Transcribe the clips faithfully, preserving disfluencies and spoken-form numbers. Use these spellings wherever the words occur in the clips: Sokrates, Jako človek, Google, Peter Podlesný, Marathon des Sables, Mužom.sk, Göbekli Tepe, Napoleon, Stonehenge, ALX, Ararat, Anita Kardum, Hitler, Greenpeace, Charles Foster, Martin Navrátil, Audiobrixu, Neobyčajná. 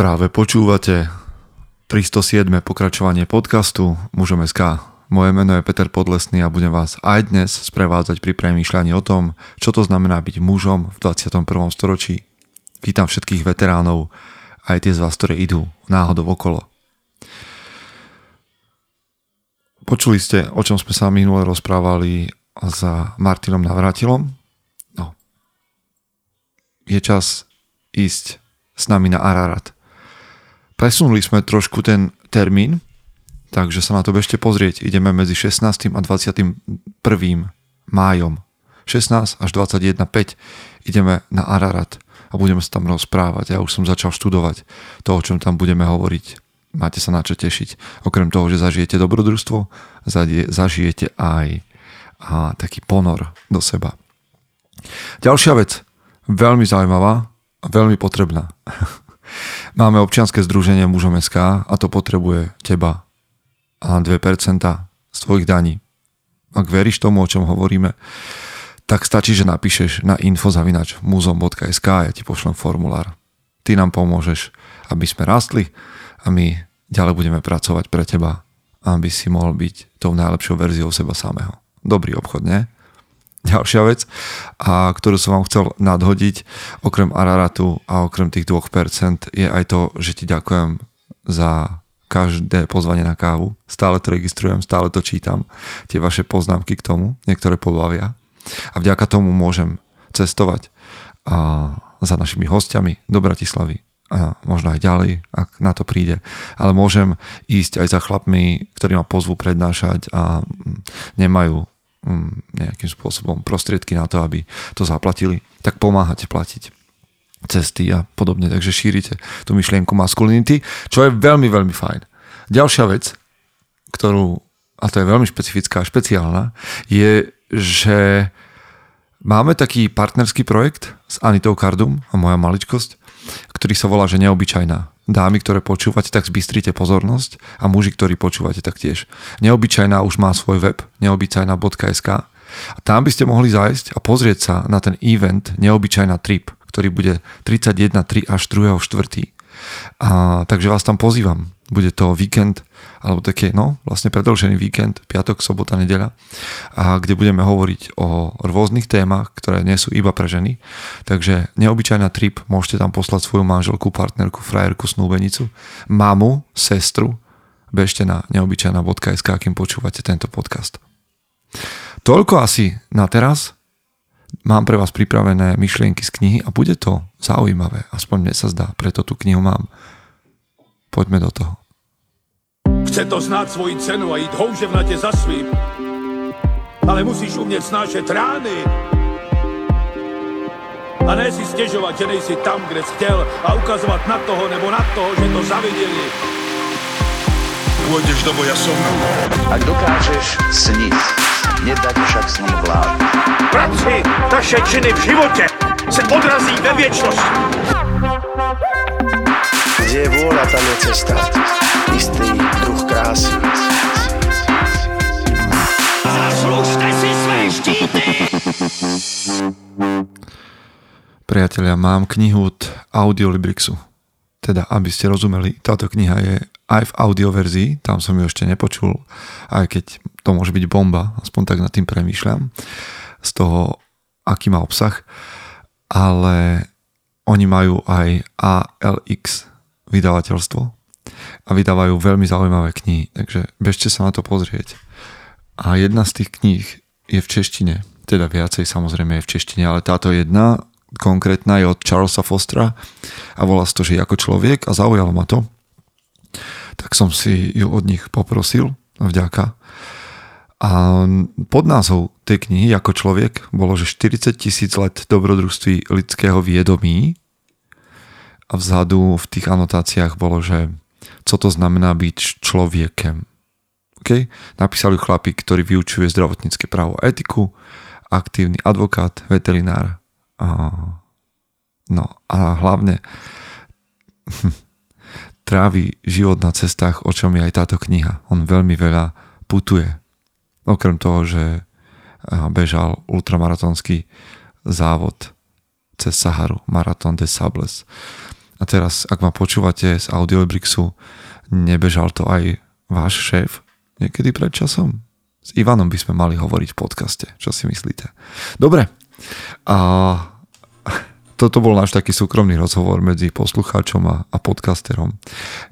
Práve počúvate tristosiedme pokračovanie podcastu Mužom.sk. Moje meno je Peter Podlesný a budem vás aj dnes sprevádzať pri premýšľaní o tom, čo to znamená byť mužom v dvadsiatom prvom storočí. Vítam všetkých veteránov, aj tie z vás, ktoré idú náhodou okolo. Počuli ste, o čom sme sa minule rozprávali s Martinom Navrátilom? No. Je čas ísť s nami na Ararat. Presunuli sme trošku ten termín, takže sa na to bežte pozrieť. Ideme medzi šestnástym a dvadsiatym prvým májom. šestnásť až dvadsaťjeden päť ideme na Ararat a budeme sa tam rozprávať. Ja už som začal študovať to, o čom tam budeme hovoriť. Máte sa na čo tešiť. Okrem toho, že zažijete dobrodružstvo, zažijete aj a, taký ponor do seba. Ďalšia vec, veľmi zaujímavá a veľmi potrebná. Máme občianske združenie Mužom.sk a to potrebuje teba a dve percentá z tvojich daní. Ak veríš tomu, o čom hovoríme, tak stačí, že napíšeš na info zavináč mužom bodka es ká a ja ti pošlem formulár. Ty nám pomôžeš, aby sme rastli a my ďalej budeme pracovať pre teba, aby si mohol byť tou najlepšou verziou seba samého. Dobrý obchod, nie? Ďalšia vec, a ktorú som vám chcel nadhodiť, okrem Araratu a okrem tých dve percentá, je aj to, že ti ďakujem za každé pozvanie na kávu. Stále to registrujem, stále to čítam. Tie vaše poznámky k tomu, niektoré pobavia. A vďaka tomu môžem cestovať a za našimi hostiami do Bratislavy. A možno aj ďalej, ak na to príde. Ale môžem ísť aj za chlapmi, ktorí ma pozvú prednášať a nemajú nejakým spôsobom prostriedky na to, aby to zaplatili, tak pomáhate platiť cesty a podobne. Takže šírite tú myšlienku maskulinity, čo je veľmi, veľmi fajn. Ďalšia vec, ktorú, a to je veľmi špecifická a špeciálna, je, že máme taký partnerský projekt s Anitou Kardum a moja maličkosť, ktorý sa volá, že Neobyčajná. Dámy, ktoré počúvate, tak zbystrite pozornosť a muži, ktorí počúvate, tak tiež. Neobyčajná už má svoj web neobyčajná bodka es ká a tam by ste mohli zájsť a pozrieť sa na ten event Neobyčajná trip, ktorý bude tridsiateho prvého až druhého štvrtého A, takže vás tam pozývam. Bude to víkend, alebo také, no, vlastne predĺžený víkend, piatok, sobota, nedeľa, a kde budeme hovoriť o rôznych témach, ktoré nie sú iba pre ženy. Takže Neobyčajná trip, môžete tam poslať svoju manželku, partnerku, frajerku, snúbenicu, mamu, sestru. Bežte na neobyčajná bodka es ká, akým počúvate tento podcast. Toľko asi na teraz. Mám pre vás pripravené myšlienky z knihy a bude to zaujímavé. Aspoň mne sa zdá, preto tú knihu mám. Poďme do toho. Chce to znát svoji cenu a jít houževnatě za svým. Ale musíš umět snášet rány. A ne si stěžovat, že nejsi tam, kde jsi chtěl a ukazovat na toho nebo na toho, že to zaviděli. Pôjdeš do boja som. Ak dokážeš sniť, nedať však sniť vlád. Práci taše činy v živote se odrazí ve viečnosť. Kde je vôľa, tam je cesta. Istý druh krásy. Zaslužte si své štíty! Priatelia, mám knihu od Audiobrixu. Teda, aby ste rozumeli, táto kniha je aj v audioverzii, tam som ju ešte nepočul, aj keď to môže byť bomba, aspoň tak nad tým premýšľam, z toho, aký má obsah, ale oni majú aj á el iks vydavateľstvo a vydávajú veľmi zaujímavé knihy, takže bežte sa na to pozrieť. A jedna z tých kníh je v češtine, teda viacej samozrejme je v češtine, ale táto jedna konkrétna je od Charlesa Fostera a volá sa to, že Ako človek, a zaujalo ma to, tak som si ju od nich poprosil, vďaka. A pod názov tej knihy Ako človek bolo, že štyridsať tisíc let dobrodružství lidského viedomí a vzadu v tých anotáciách bolo, že co to znamená byť človekom. Okay? Napísal ju chlapík, ktorý vyučuje zdravotnícke právo a etiku, aktívny advokát, veterinár. No a hlavne trávi život na cestách, o čom je aj táto kniha. On veľmi veľa putuje. Okrem toho, že bežal ultramaratónsky závod cez Saharu, Marathon des Sables. A teraz, ak ma počúvate z Audiobrixu, nebežal to aj váš šéf niekedy pred časom? S Ivanom by sme mali hovoriť v podcaste. Čo si myslíte? Dobre. A toto bol náš taký súkromný rozhovor medzi poslucháčom a, a podcasterom.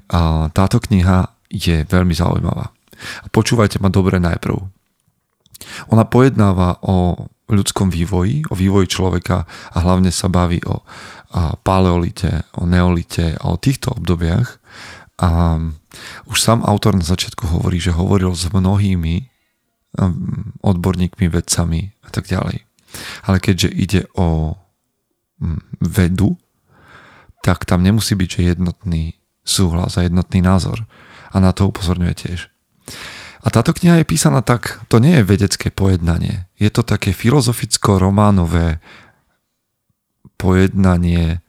A táto kniha je veľmi zaujímavá. A počúvajte ma dobre najprv. Ona pojednáva o ľudskom vývoji, o vývoji človeka a hlavne sa baví o paleolite, o neolite a o týchto obdobiach. A už sám autor na začiatku hovorí, že hovoril s mnohými odborníkmi, vedcami a tak ďalej. Ale keďže ide o vedu, tak tam nemusí byť, že jednotný súhlas a jednotný názor. A na to upozorňuje tiež. A táto kniha je písaná tak, to nie je vedecké pojednanie. Je to také filozoficko-románové pojednanie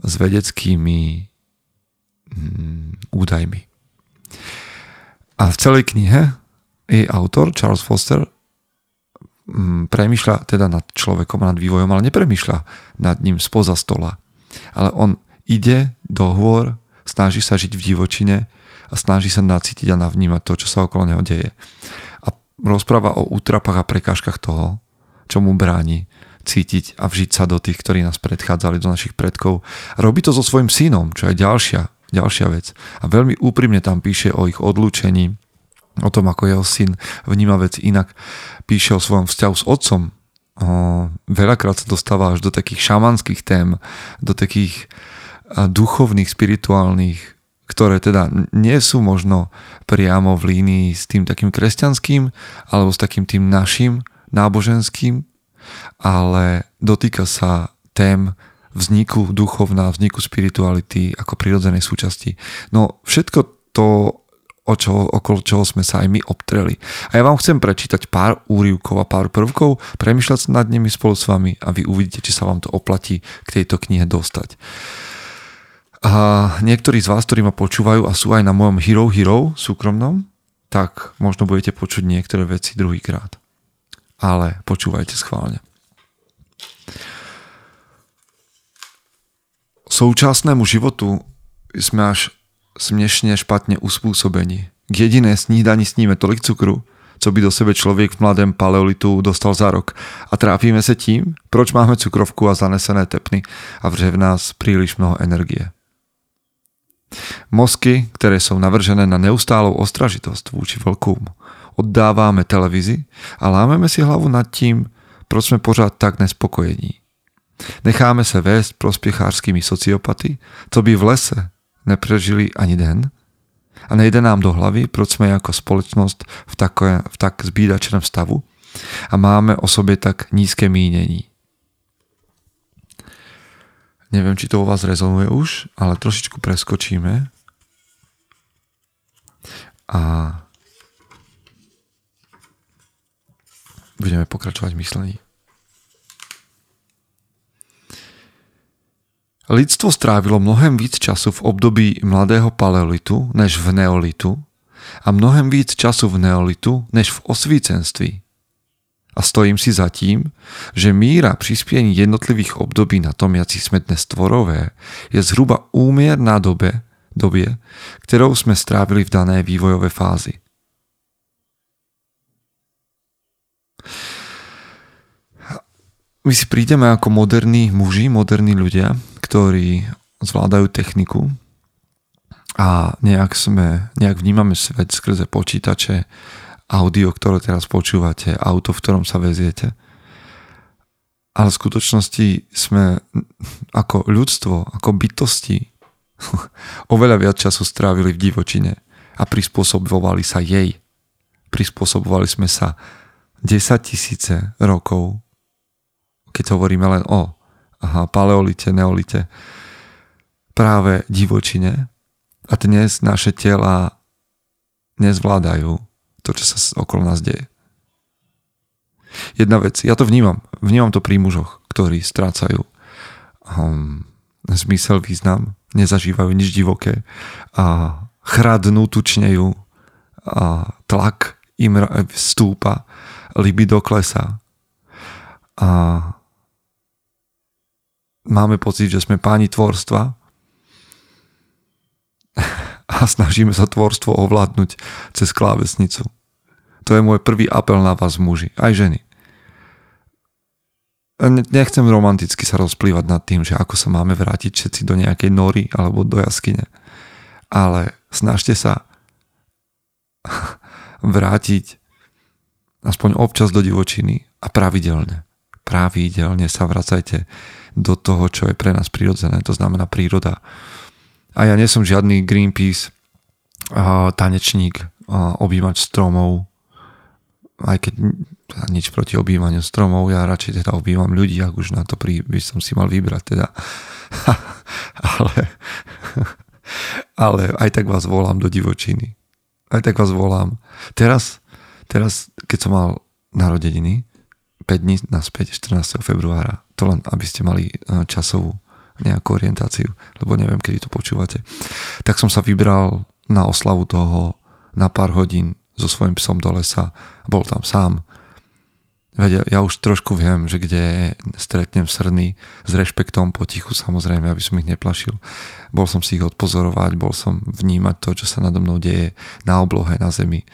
s vedeckými mm, údajmi. A v celej knihe jej autor, Charles Foster, premýšľa teda nad človekom a nad vývojom, ale nepremýšľa nad ním spoza stola. Ale on ide do hôr, snaží sa žiť v divočine a snaží sa nacítiť a navnímať to, čo sa okolo neho deje. A rozpráva o útrapách a prekážkach toho, čo mu bráni cítiť a vžiť sa do tých, ktorí nás predchádzali, do našich predkov. A robí to so svojím synom, čo je ďalšia, ďalšia vec. A veľmi úprimne tam píše o ich odlúčení, o tom, ako jeho syn vníma vec inak. Píše o svojom vzťahu s otcom. Veľakrát sa dostáva až do takých šamanských tém, do takých duchovných, spirituálnych, ktoré teda nie sú možno priamo v línii s tým takým kresťanským, alebo s takým tým našim náboženským, ale dotýka sa tém vzniku duchovná, vzniku spirituality ako prirodzenej súčasti. No všetko to, O čo, okolo čoho sme sa aj my obtreli. A ja vám chcem prečítať pár úryvkov a pár prvkov, premýšľať nad nimi spolu s vami a vy uvidíte, či sa vám to oplatí k tejto knihe dostať. A niektorí z vás, ktorí ma počúvajú a sú aj na mojom Hero Hero súkromnom, tak možno budete počuť niektoré veci druhýkrát. Ale počúvajte schválne. Současnému životu sme až smiešne špatne uspôsobení. K jediné snídani sníme tolik cukru, co by do sebe človek v mladém paleolitu dostal za rok. A trápíme se tím, proč máme cukrovku a zanesené tepny a vře v nás príliš mnoho energie. Mozky, které jsou navržené na neustálou ostražitost vůči vlkům, oddáváme televizi a lámeme si hlavu nad tím, proč jsme pořád tak nespokojení. Necháme se vést prospěchářskými sociopaty, co by v lese neprežili ani den a nejde nám do hlavy, proč jsme jako společnost v, takové, v tak zbídačném stavu a máme o sobě tak nízké mínění. Nevím, či to u vás rezonuje už, ale trošičku preskočíme. A budeme pokračovat v myslení. Lidstvo strávilo mnohem víc času v období mladého paleolitu než v neolitu a mnohem víc času v neolitu než v osvícenství. A stojím si za tím, že míra přispění jednotlivých období na tom, jací jsme dnes tvorové, je zhruba úměrná době, době, kterou jsme strávili v dané vývojové fázi. My si prídeme ako moderní muži, moderní ľudia, ktorí zvládajú techniku a nejak sme, nejak vnímame svet skrze počítače, audio, ktoré teraz počúvate, auto, v ktorom sa veziete. Ale v skutočnosti sme ako ľudstvo, ako bytosti oveľa viac času strávili v divočine a prispôsobovali sa jej. Prispôsobovali sme sa desaťtisíce rokov, keď hovoríme len o aha, paleolite, neolite, práve divočine, a dnes naše tela nezvládajú to, čo sa okolo nás deje. Jedna vec, ja to vnímam, vnímam to pri mužoch, ktorí strácajú um, zmysel, význam, nezažívajú nič divoké a chradnú, tučnejú a tlak im stúpa, libido klesá a máme pocit, že sme páni tvorstva a snažíme sa tvorstvo ovládnuť cez klávesnicu. To je môj prvý apel na vás, muži, aj ženy. Nechcem romanticky sa rozplývať nad tým, že ako sa máme vrátiť všetci do nejakej nory alebo do jaskyne. Ale snažte sa vrátiť aspoň občas do divočiny a pravidelne. Pravidelne sa vracajte do toho, čo je pre nás prirodzené, to znamená príroda. A ja nie som žiadny Greenpeace, tanečník, objímač stromov, aj keď nič proti objímaniu stromov, ja radšej teda objímam ľudí, ak už na to prí, by som si mal vybrať teda. ale, ale aj tak vás volám do divočiny. Aj tak vás volám. Teraz, teraz keď som mal narodeniny, päť dní naspäť, štrnásteho februára, to len aby ste mali časovú nejakú orientáciu, lebo neviem, kedy to počúvate, tak som sa vybral na oslavu toho na pár hodín so svojím psom do lesa. Bol tam sám. Veď ja už trošku viem, že kde stretnem srny, s rešpektom, potichu samozrejme, aby som ich neplašil. Bol som si ich odpozorovať, bol som vnímať to, čo sa nado mnou deje na oblohe, na zemi.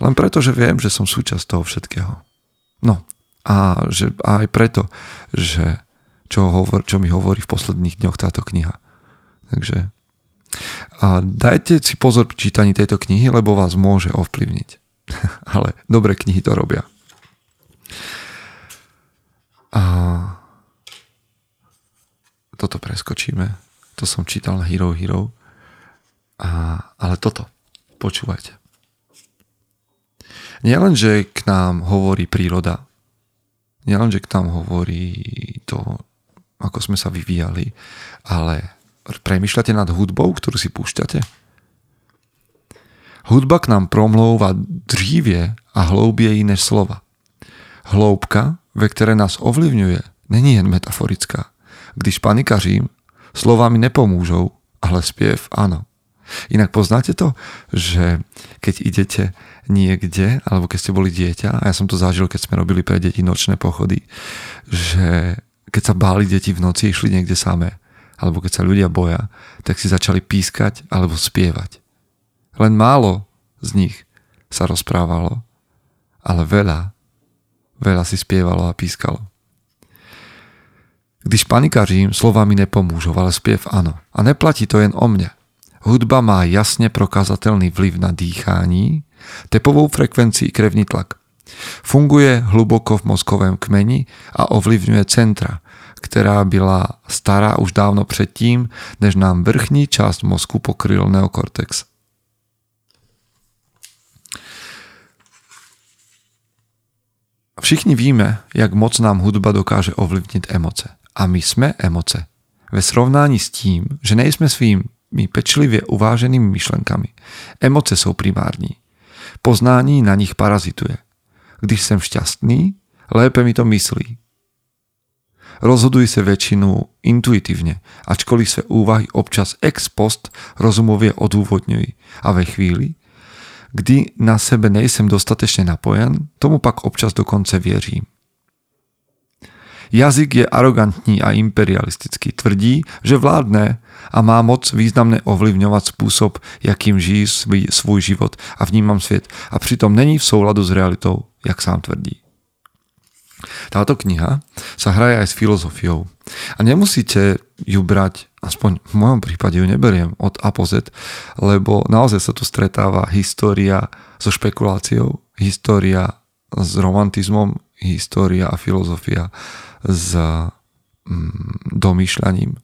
Len preto, že viem, že som súčasť toho všetkého. No a, že, a aj preto, že čo, hovor, čo mi hovorí v posledných dňoch táto kniha. Takže a dajte si pozor pri čítaní tejto knihy, lebo vás môže ovplyvniť. Ale dobré knihy to robia. A toto preskočíme. To som čítal na Hero Hero. A, ale toto. Počúvajte. Nielen, že k nám hovorí príroda. Nielen, že k nám hovorí to, ako sme sa vyvíjali. Ale premýšľate nad hudbou, ktorú si púšťate? Hudba k nám promlouva dřívie a hloubieji než slova. Hloubka, ve které nás ovlivňuje, není jen metaforická. Když panikařím, slova mi nepomôžou, ale spiev áno. Inak poznáte to, že keď idete niekde, alebo keď ste boli dieťa, a ja som to zažil, keď sme robili pre deti nočné pochody, že keď sa báli deti v noci, išli niekde samé, alebo keď sa ľudia boja, tak si začali pískať alebo spievať. Len málo z nich sa rozprávalo, ale veľa Veľa si spievalo a pískalo. Když panikařím, slova mi nepomôžu, ale spiev áno. A neplatí to jen o mne. Hudba má jasne prokazatelný vliv na dýchání, tepovou frekvenci i krevní tlak. Funguje hluboko v mozkovém kmeni a ovlivňuje centra, která byla stará už dávno předtím, než nám vrchní část mozku pokryl neokortex. Všichni víme, jak moc nám hudba dokáže ovlivnit emoce. A my jsme emoce. Ve srovnání s tím, že nejsme svými pečlivě uváženými myšlenkami. Emoce jsou primární. Poznání na nich parazituje. Když jsem šťastný, lépe mi to myslí. Rozhoduji se většinou intuitivně, ačkoliv se úvahy občas ex post rozumově odůvodňují. A ve chvíli, kdy na sebe nejsem dostatečně napojen, tomu pak občas dokonce věřím. Jazyk je arogantní a imperialistický. Tvrdí, že vládne a má moc významně ovlivňovat způsob, jakým žijí svůj život a vnímám svět. A přitom není v souladu s realitou, jak sám tvrdí. Táto kniha sa hraje aj s filozofiou. A nemusíte ju brať, aspoň v mojom prípade ju neberiem od A po Z, lebo naozaj sa tu stretáva história so špekuláciou, história s romantizmom, história a filozofia s mm, domýšľaním.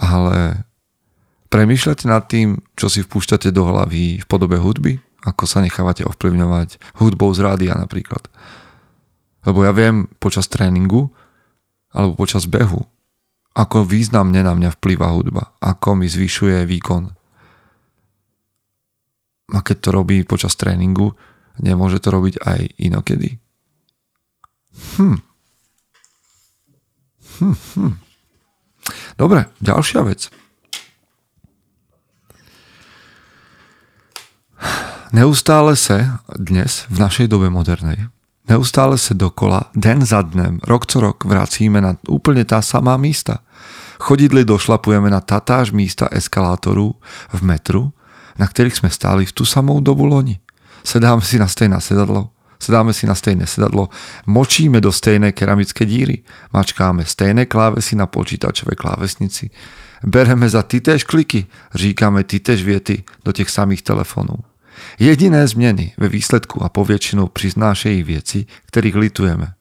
Ale premýšľate nad tým, čo si vpúšťate do hlavy v podobe hudby? Ako sa nechávate ovplyvňovať hudbou z rádia napríklad? Lebo ja viem počas tréningu alebo počas behu, ako významne na mňa vplýva hudba, ako mi zvyšuje výkon. A keď to robí počas tréningu, nemôže to robiť aj inokedy? Hm. Hm, hm. Dobre, ďalšia vec. Neustále sa dnes v našej dobe modernej Neustále sa dokola, den za dnem, rok co rok vracíme na úplne tá samá místa, Chodidly došlapujeme na tatáž místa eskalátoru v metru, na ktorých sme stáli v tú samou dobu loni. Sedáme si na stejné sedadlo, sedáme si na stejné sedadlo, močíme do stejné keramické díry, mačkáme stejné klávesy na počítačové klávesnici, bereme za tytéž kliky, říkáme tytéž viety do tých samých telefónov. Jediné změny ve výsledku a povětšinou přiznášejí věci, kterých litujeme.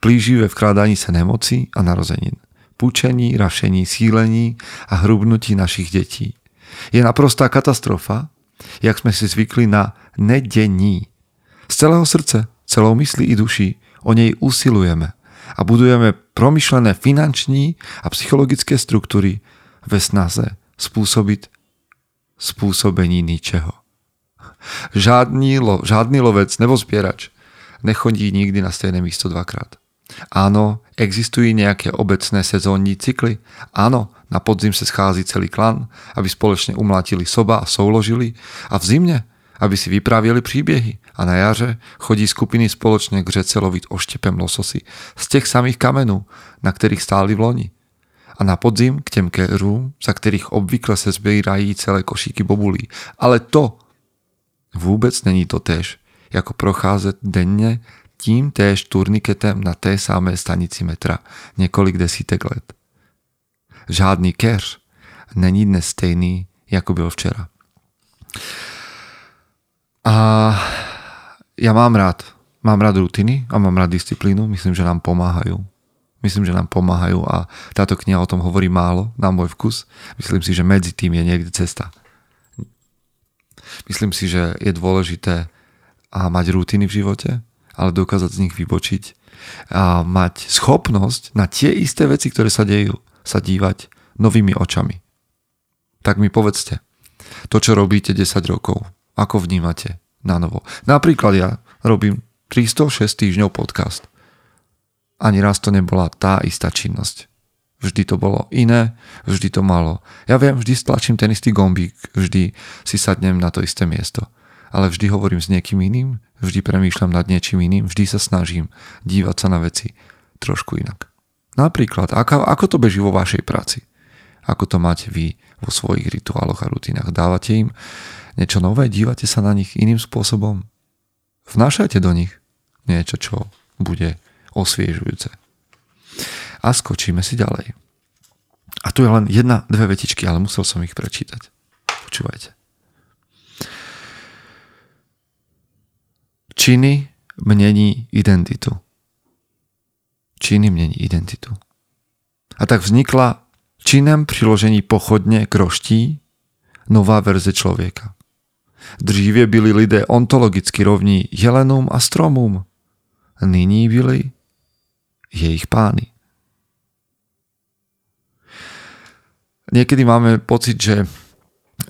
Plíživé vkládání se nemocí a narozenin, půjčení, rašení, sílení a hrubnutí našich dětí. Je naprostá katastrofa, jak jsme si zvykli na nedění. Z celého srdce, celou myslí i duší o něj usilujeme a budujeme promyšlené finanční a psychologické struktury ve snaze způsobit způsobení ničeho. Žádný, lo, žádný lovec nebo zbierač nechodí nikdy na stejné místo dvakrát. Áno, existují nějaké obecné sezónní cykly. Áno, na podzim se schází celý klan, aby společně umlátili soba a souložili. A v zimě, aby si vyprávěli příběhy. A na jaře chodí skupiny společně k řece lovit oštěpem lososy z těch samých kamenů, na kterých stáli v loni. A na podzim k těm kerům, za kterých obvykle se sbírají celé košíky bobulí. Ale to vůbec není to též, jako procházet denně tím též turniketem na té samé stanici metra několik desítek let. Žádný keř není dnes stejný, jako byl včera. A já mám rád. Mám rád rutiny a mám rád disciplínu. Myslím, že nám pomáhají. Myslím, že nám pomáhají a táto kniha o tom hovorí málo, na můj vkus. Myslím si, že medzi tým je někde cesta. Myslím si, že je dôležité mať rutiny v živote, ale dokázať z nich vybočiť a mať schopnosť na tie isté veci, ktoré sa dejú, sa dívať novými očami. Tak mi povedzte, to, čo robíte desať rokov, ako vnímate na novo. Napríklad ja robím tristošesť týždňov podcast. Ani raz to nebola tá istá činnosť. Vždy to bolo iné, vždy to malo. Ja viem, vždy stlačím ten istý gombík, vždy si sadnem na to isté miesto. Ale vždy hovorím s niekým iným, vždy premýšľam nad niečím iným, vždy sa snažím dívať sa na veci trošku inak. Napríklad, ako, ako to beží vo vašej práci? Ako to máte vy vo svojich rituáloch a rutinách? Dávate im niečo nové, dívate sa na nich iným spôsobom? Vnášajte do nich niečo, čo bude osviežujúce. A skočíme si ďalej. A tu je len jedna, dve vetičky, ale musel som ich prečítať. Počúvajte. Činy mení identitu. Činy mení identitu. A tak vznikla činem přiložení pochodně k roští nová verze člověka. Dříve byli lidé ontologicky rovní jelenům a stromům. Nyní byli jejich pány. Niekedy máme pocit, že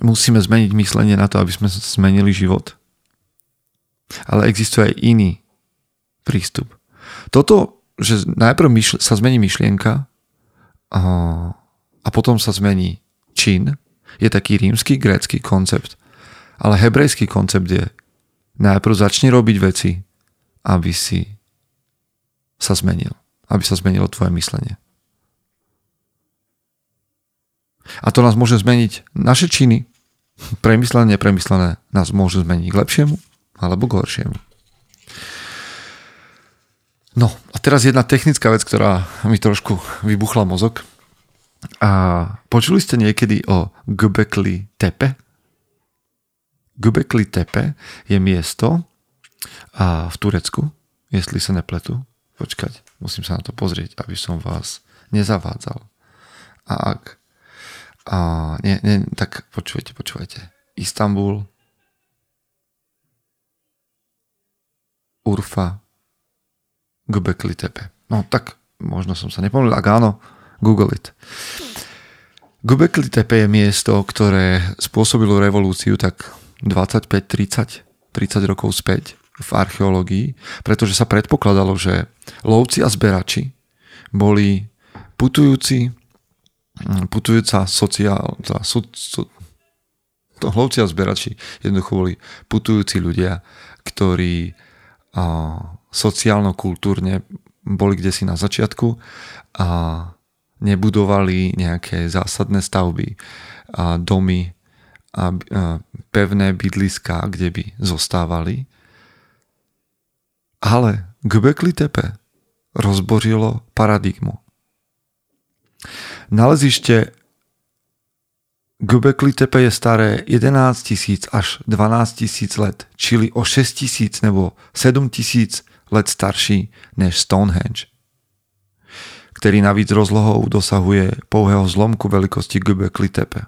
musíme zmeniť myslenie na to, aby sme zmenili život. Ale existuje aj iný prístup. Toto, že najprv myšl- sa zmení myšlienka a potom sa zmení čin, je taký rímsky, grécky koncept. Ale hebrejský koncept je najprv začni robiť veci, aby si sa zmenil. Aby sa zmenilo tvoje myslenie. A to nás môže zmeniť naše činy. Premyslené, nepremyslené nás môže zmeniť k lepšiemu alebo k horšiemu. No a teraz jedna technická vec, ktorá mi trošku vybuchla mozog. A počuli ste niekedy o Göbekli Tepe? Göbekli Tepe je miesto a v Turecku, jestli sa nepletu. Počkať, musím sa na to pozrieť, aby som vás nezavádzal. A ak A nie, nie, tak počujete, počujete. Istanbul, Urfa, Göbekli Tepe. No tak, možno som sa nepomýlil, ak áno, Google it. Göbekli Tepe je miesto, ktoré spôsobilo revolúciu tak dvadsaťpäť tridsať, tridsať rokov späť v archeológii, pretože sa predpokladalo, že lovci a zberači boli putujúci putujúca sociál... So, so, to lovci a zberači jednoducho boli putujúci ľudia, ktorí a, sociálno-kultúrne boli kdesi na začiatku a nebudovali nejaké zásadné stavby, a domy a pevné bydliská, kde by zostávali. Ale Göbekli Tepe rozbořilo paradigmu. Nalezište Göbekli Tepe je staré jedenásť tisíc až dvanásť tisíc let, čili o šesť tisíc nebo sedem tisíc let starší než Stonehenge, ktorý navíc rozlohou dosahuje pouhého zlomku velikosti Göbekli Tepe.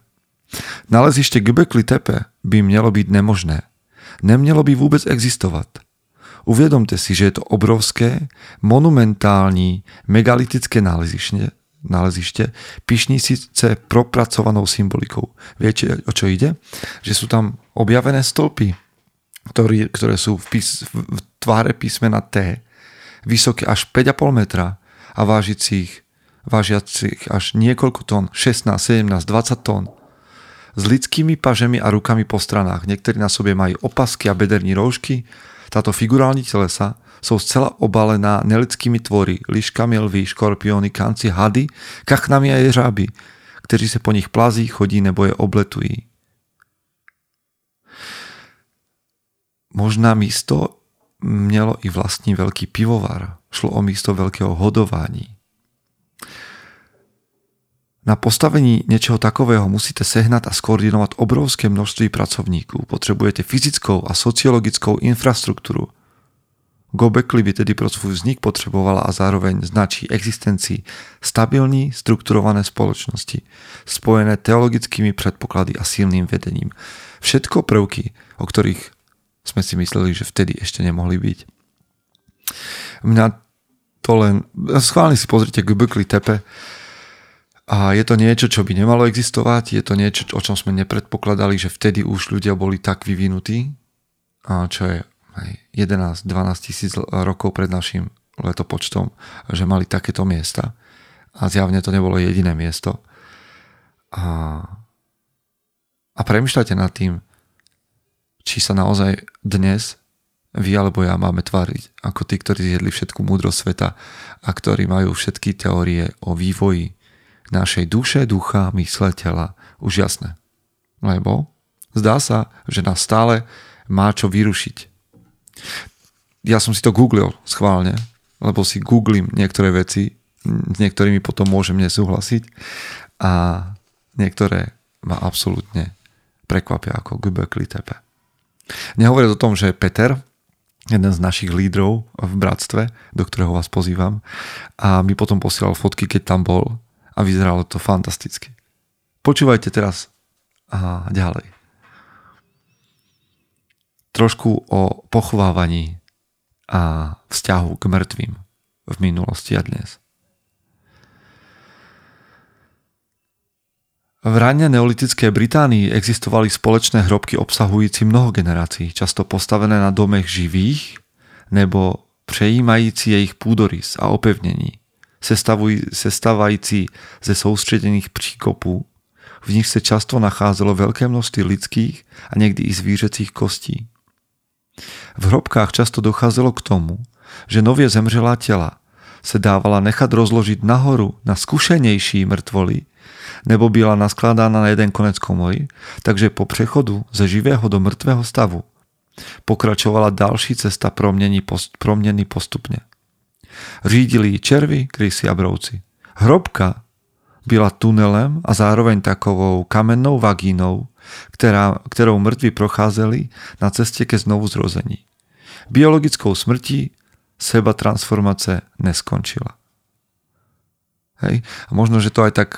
Nalezište Göbekli Tepe by mělo být nemožné. Nemělo by vůbec existovat. Uvědomte si, že je to obrovské, monumentální, megalitické náleziště, nálezište, pyšní sice propracovanou symbolikou. Viete, o čo ide? Že sú tam objavené stĺpy, ktoré, ktoré sú v, pís, v tváre písmena T, vysoké až päť a pol metra a vážicích, vážiacich až niekoľko tón, šestnásť, sedemnásť, dvadsať tón, s lidskými pažemi a rukami po stranách. Niektorí na sobě majú opasky a bederní roušky. Táto figurální telesa sú zcela obalená nelidskými tvory, liškami, lví, škorpióny, kanci, hady, kachnami a jeřáby, kteří se po nich plazí, chodí nebo je obletují. Možná místo mělo i vlastní velký pivovar. Šlo o místo velkého hodování. Na postavení niečoho takového musíte sehnať a skoordinovať obrovské množství pracovníkov. Potrebujete fyzickou a sociologickou infrastruktúru. Göbekli by tedy pro svůj vznik potřebovala a zároveň značí existenci stabilní, strukturované společnosti, spojené teologickými předpoklady a silným vedením. Všetko prvky, o ktorých sme si mysleli, že vtedy ešte nemohli byť. Mňa to len... Schválne si pozrite Göbekli Tepe. A je to niečo, čo by nemalo existovať, je to niečo, o čom sme nepredpokladali, že vtedy už ľudia boli tak vyvinutí, čo je jedenásť až dvanásť tisíc rokov pred našim letopočtom, že mali takéto miesta. A zjavne to nebolo jediné miesto. A, a premýšľajte nad tým, či sa naozaj dnes vy alebo ja máme tváriť ako tí, ktorí zjedli všetku múdrosť sveta a ktorí majú všetky teórie o vývoji našej duše, ducha, mysle, tela. Už jasné. Lebo zdá sa, že nás stále má čo vyrušiť. Ja som si to googlil schválne, lebo si googlím niektoré veci, s niektorými potom môžem nesúhlasiť a niektoré ma absolútne prekvapia ako Göbekli Tepe. Nehovoriac o tom, že Peter, jeden z našich lídrov v bratstve, do ktorého vás pozývam, a mi potom posielal fotky, keď tam bol, a vyzeralo to fantasticky. Počúvajte teraz a ďalej. Trošku o pochovávaní a vzťahu k mŕtvým v minulosti a dnes. V ranne neolitickej Británii existovali spoločné hrobky obsahujúci mnoho generácií, často postavené na domech živých nebo přejímající jejich půdorys a opevnení, sestavající ze soustředěných příkopů, v nich se často nacházelo velké množství lidských a někdy i zvířecích kostí. V hrobkách často docházelo k tomu, že nově zemřelá těla se dávala nechat rozložit nahoru na zkušenější mrtvoly nebo byla naskládána na jeden konec komory, takže po přechodu ze živého do mrtvého stavu pokračovala další cesta proměny postupně. Řídili ji červy, krysy a brouci. Hrobka byla tunelem a zároveň takovou kamennou vagínou, která, kterou mrtví procházeli na cestě ke znovuzrození. Biologickou smrtí seba transformace neskončila. Hej? A možno, že to aj tak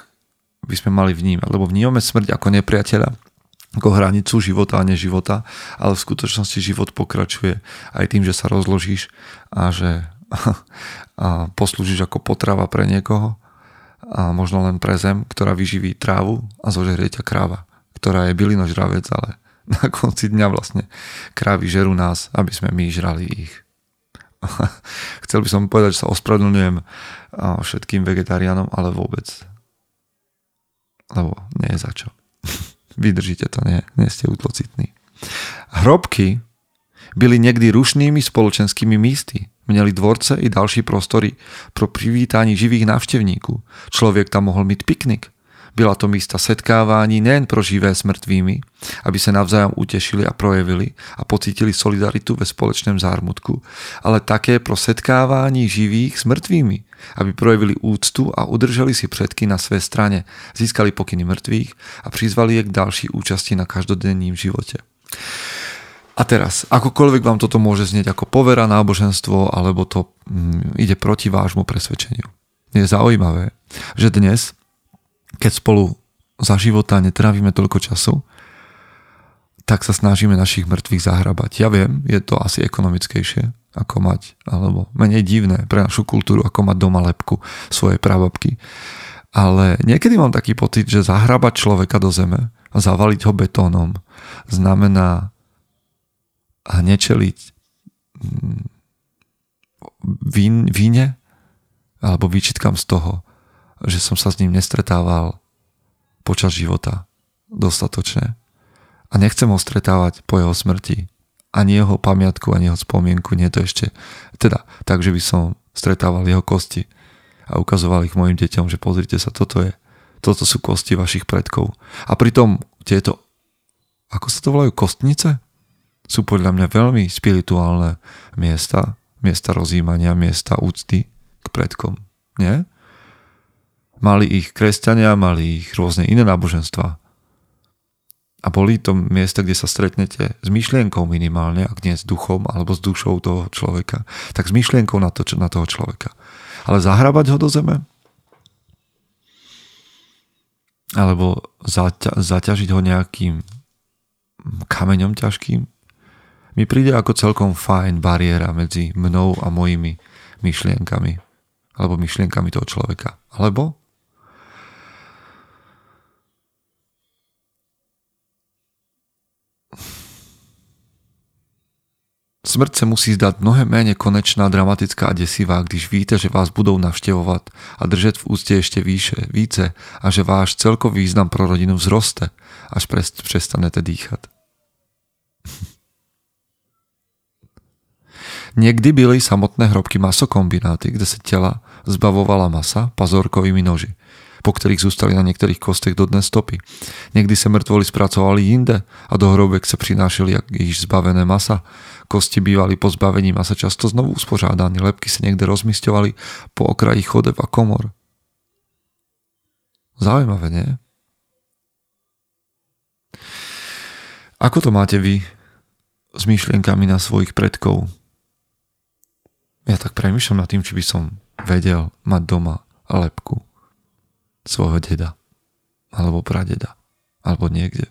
by sme mali vnímať, lebo vnímame smrť ako nepriateľa, ako hranicu života a neživota, ale v skutočnosti život pokračuje aj tým, že sa rozložíš a že a poslúžiš ako potrava pre niekoho a možno len pre zem, ktorá vyživí trávu a zožerie ťa kráva, ktorá je bylinožravec, ale na konci dňa vlastne krávy žerú nás, aby sme my žrali ich. Chcel by som povedať, že sa ospravedlňujem všetkým vegetariánom, ale vôbec, lebo nie je za čo. Vydržíte to, nie, nie ste útlocitní. Hrobky Byli niekdy rušnými spoločenskými místy, měli dvorce i další prostory pro privítání živých návštěvníků. Člověk tam mohl mít piknik. Byla to místa setkávání nejen pro živé s mrtvými, aby se navzájom utešili a projevili a pocítili solidaritu ve společném zármutku, ale také pro setkávání živých s mrtvými, aby projevili úctu a udrželi si předky na své straně, získali pokyny mrtvých a přizvali je k další účasti na každodenním živote. A teraz, akokoľvek vám toto môže znieť ako povera, náboženstvo, alebo to mm, ide proti vášmu presvedčeniu. Je zaujímavé, že dnes, keď spolu za života netrávime toľko času, tak sa snažíme našich mŕtvych zahrabať. Ja viem, je to asi ekonomickejšie, ako mať, alebo menej divné pre našu kultúru, ako mať doma lebku svojej prababky. Ale niekedy mám taký pocit, že zahrabať človeka do zeme a zavaliť ho betónom znamená a nečeliť vín, víne alebo výčitkam z toho, že som sa s ním nestretával počas života dostatočne. A nechcem ho stretávať po jeho smrti. Ani jeho pamiatku, ani jeho spomienku, nie to ešte. Teda, takže by som stretával jeho kosti a ukazoval ich mojim deťom, že pozrite sa, toto je, toto sú kosti vašich predkov. A pritom tieto, ako sa to volajú, kostnice? Sú podľa mňa veľmi spirituálne miesta, miesta rozjímania, miesta úcty k predkom, nie? Mali ich kresťania, mali ich rôzne iné náboženstva. A boli to miesta, kde sa stretnete s myšlienkou minimálne, ak nie s duchom alebo s dušou toho človeka, tak s myšlienkou na, to, na toho človeka. Ale zahrabať ho do zeme? Alebo zaťa- zaťažiť ho nejakým kameňom ťažkým? Mi príde ako celkom fajn bariéra medzi mnou a mojimi myšlienkami. Alebo myšlienkami toho človeka. Alebo? Smrť sa musí zdať mnohé menej konečná, dramatická a desivá, když víte, že vás budú navštevovať a držať v úcte ešte výše, více a že váš celkový význam pro rodinu vzroste, až prestanete dýchať. Niekdy byli samotné hrobky masokombináty, kde sa tela zbavovala masa pazorkovými noži, po ktorých zústali na niektorých kostech dodnes stopy. Niekdy sa mŕtvoly spracovali jinde a do hrobek sa prinášili již zbavené masa. Kosti bývali po zbavení masa často znovu uspořádány, lebky sa niekde rozmisťovali po okraji chodeb a komor. Zaujímavé, nie? Ako to máte vy s myšlienkami na svojich predkov? Ja tak premýšľam nad tým, či by som vedel mať doma lebku svojho deda alebo pradeda alebo niekde.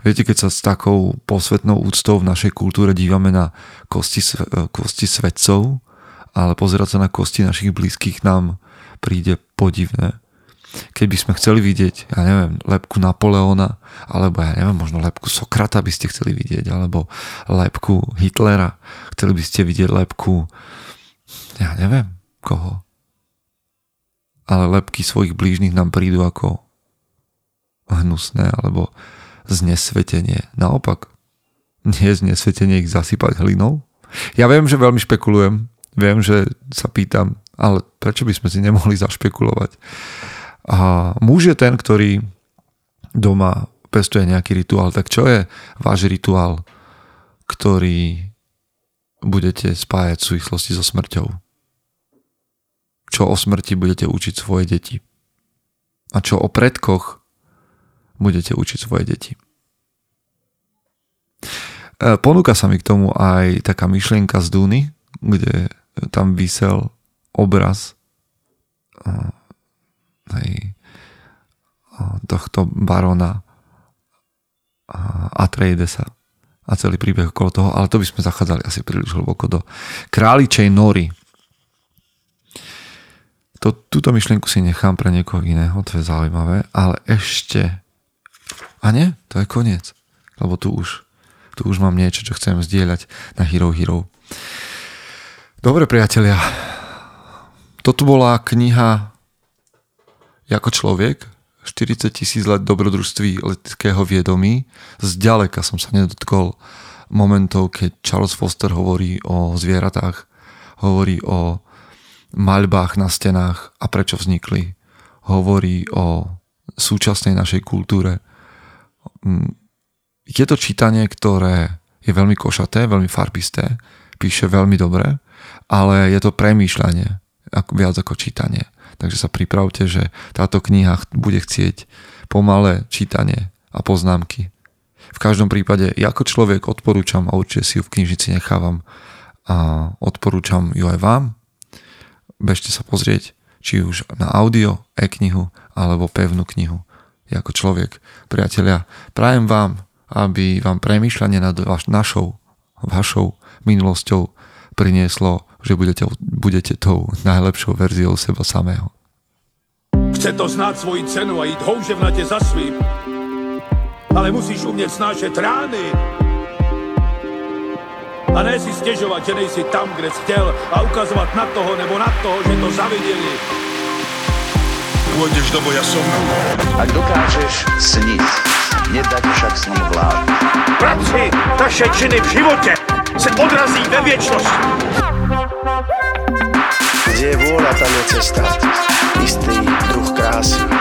Viete, keď sa s takou posvetnou úctou v našej kultúre dívame na kosti, kosti svetcov, ale pozerať sa na kosti našich blízkych nám príde podivné. Keby sme chceli vidieť, ja neviem, lebku Napoleona, alebo ja neviem, možno lebku Sokrata by ste chceli vidieť, alebo lebku Hitlera, chceli by ste vidieť lebku, ja neviem, koho. Ale lebky svojich blížnych nám prídu ako hnusné, alebo znesvetenie. Naopak, nie je znesvetenie ich zasypať hlinou? Ja viem, že veľmi špekulujem, viem, že sa pýtam, ale prečo by sme si nemohli zašpekulovať? A muž je ten, ktorý doma pestuje nejaký rituál. Tak čo je váš rituál, ktorý budete spájať v súvislosti so smrťou? Čo o smrti budete učiť svoje deti? A čo o predkoch budete učiť svoje deti? Ponúka sa mi k tomu aj taká myšlienka z Dúny, kde tam visel obraz Hej, tohto barona Atreidesa a celý príbeh okolo toho, ale to by sme zachádzali asi príliš hlboko do králičej nory. To, túto myšlienku si nechám pre niekoho iného, to je zaujímavé, ale ešte a nie, to je koniec, lebo tu už tu už mám niečo, čo chcem zdieľať na Hero Hero. Dobre, priatelia, toto bola kniha Jako človek, štyridsať tisíc let dobrodružství lidského vědomí. Zďaleka som sa nedotkol momentov, keď Charles Foster hovorí o zvieratách, hovorí o maľbách na stenách a prečo vznikli, hovorí o súčasnej našej kultúre. Je to čítanie, ktoré je veľmi košaté, veľmi farbisté, píše veľmi dobre, ale je to premýšľanie viac ako čítanie. Takže sa pripravte, že táto kniha bude chcieť pomalé čítanie a poznámky. V každom prípade, ako človek odporúčam a určite si ju v knižnici nechávam a odporúčam ju aj vám. Bežte sa pozrieť, či už na audio, e-knihu alebo pevnú knihu. Jako človek, priatelia, prajem vám, aby vám premýšľanie nad vaš, našou, vašou minulosťou prinieslo, že budete, budete tou najlepšou verziou seba samého. Chce to znáť svoji cenu a ísť houževnate za svým, ale musíš umieť snášať rány a ne si stěžovat, že nejsi tam, kde jsi chtěl a ukazovat na toho nebo na toho, že to zaviděli. Pôjdeš do boja som. Ak dokážeš sniť, nedať však snom vlád. Práci taše činy v živote se odrazí ve viečnosti. Kde je vôľa, tam je cesta. Istý druh krásy.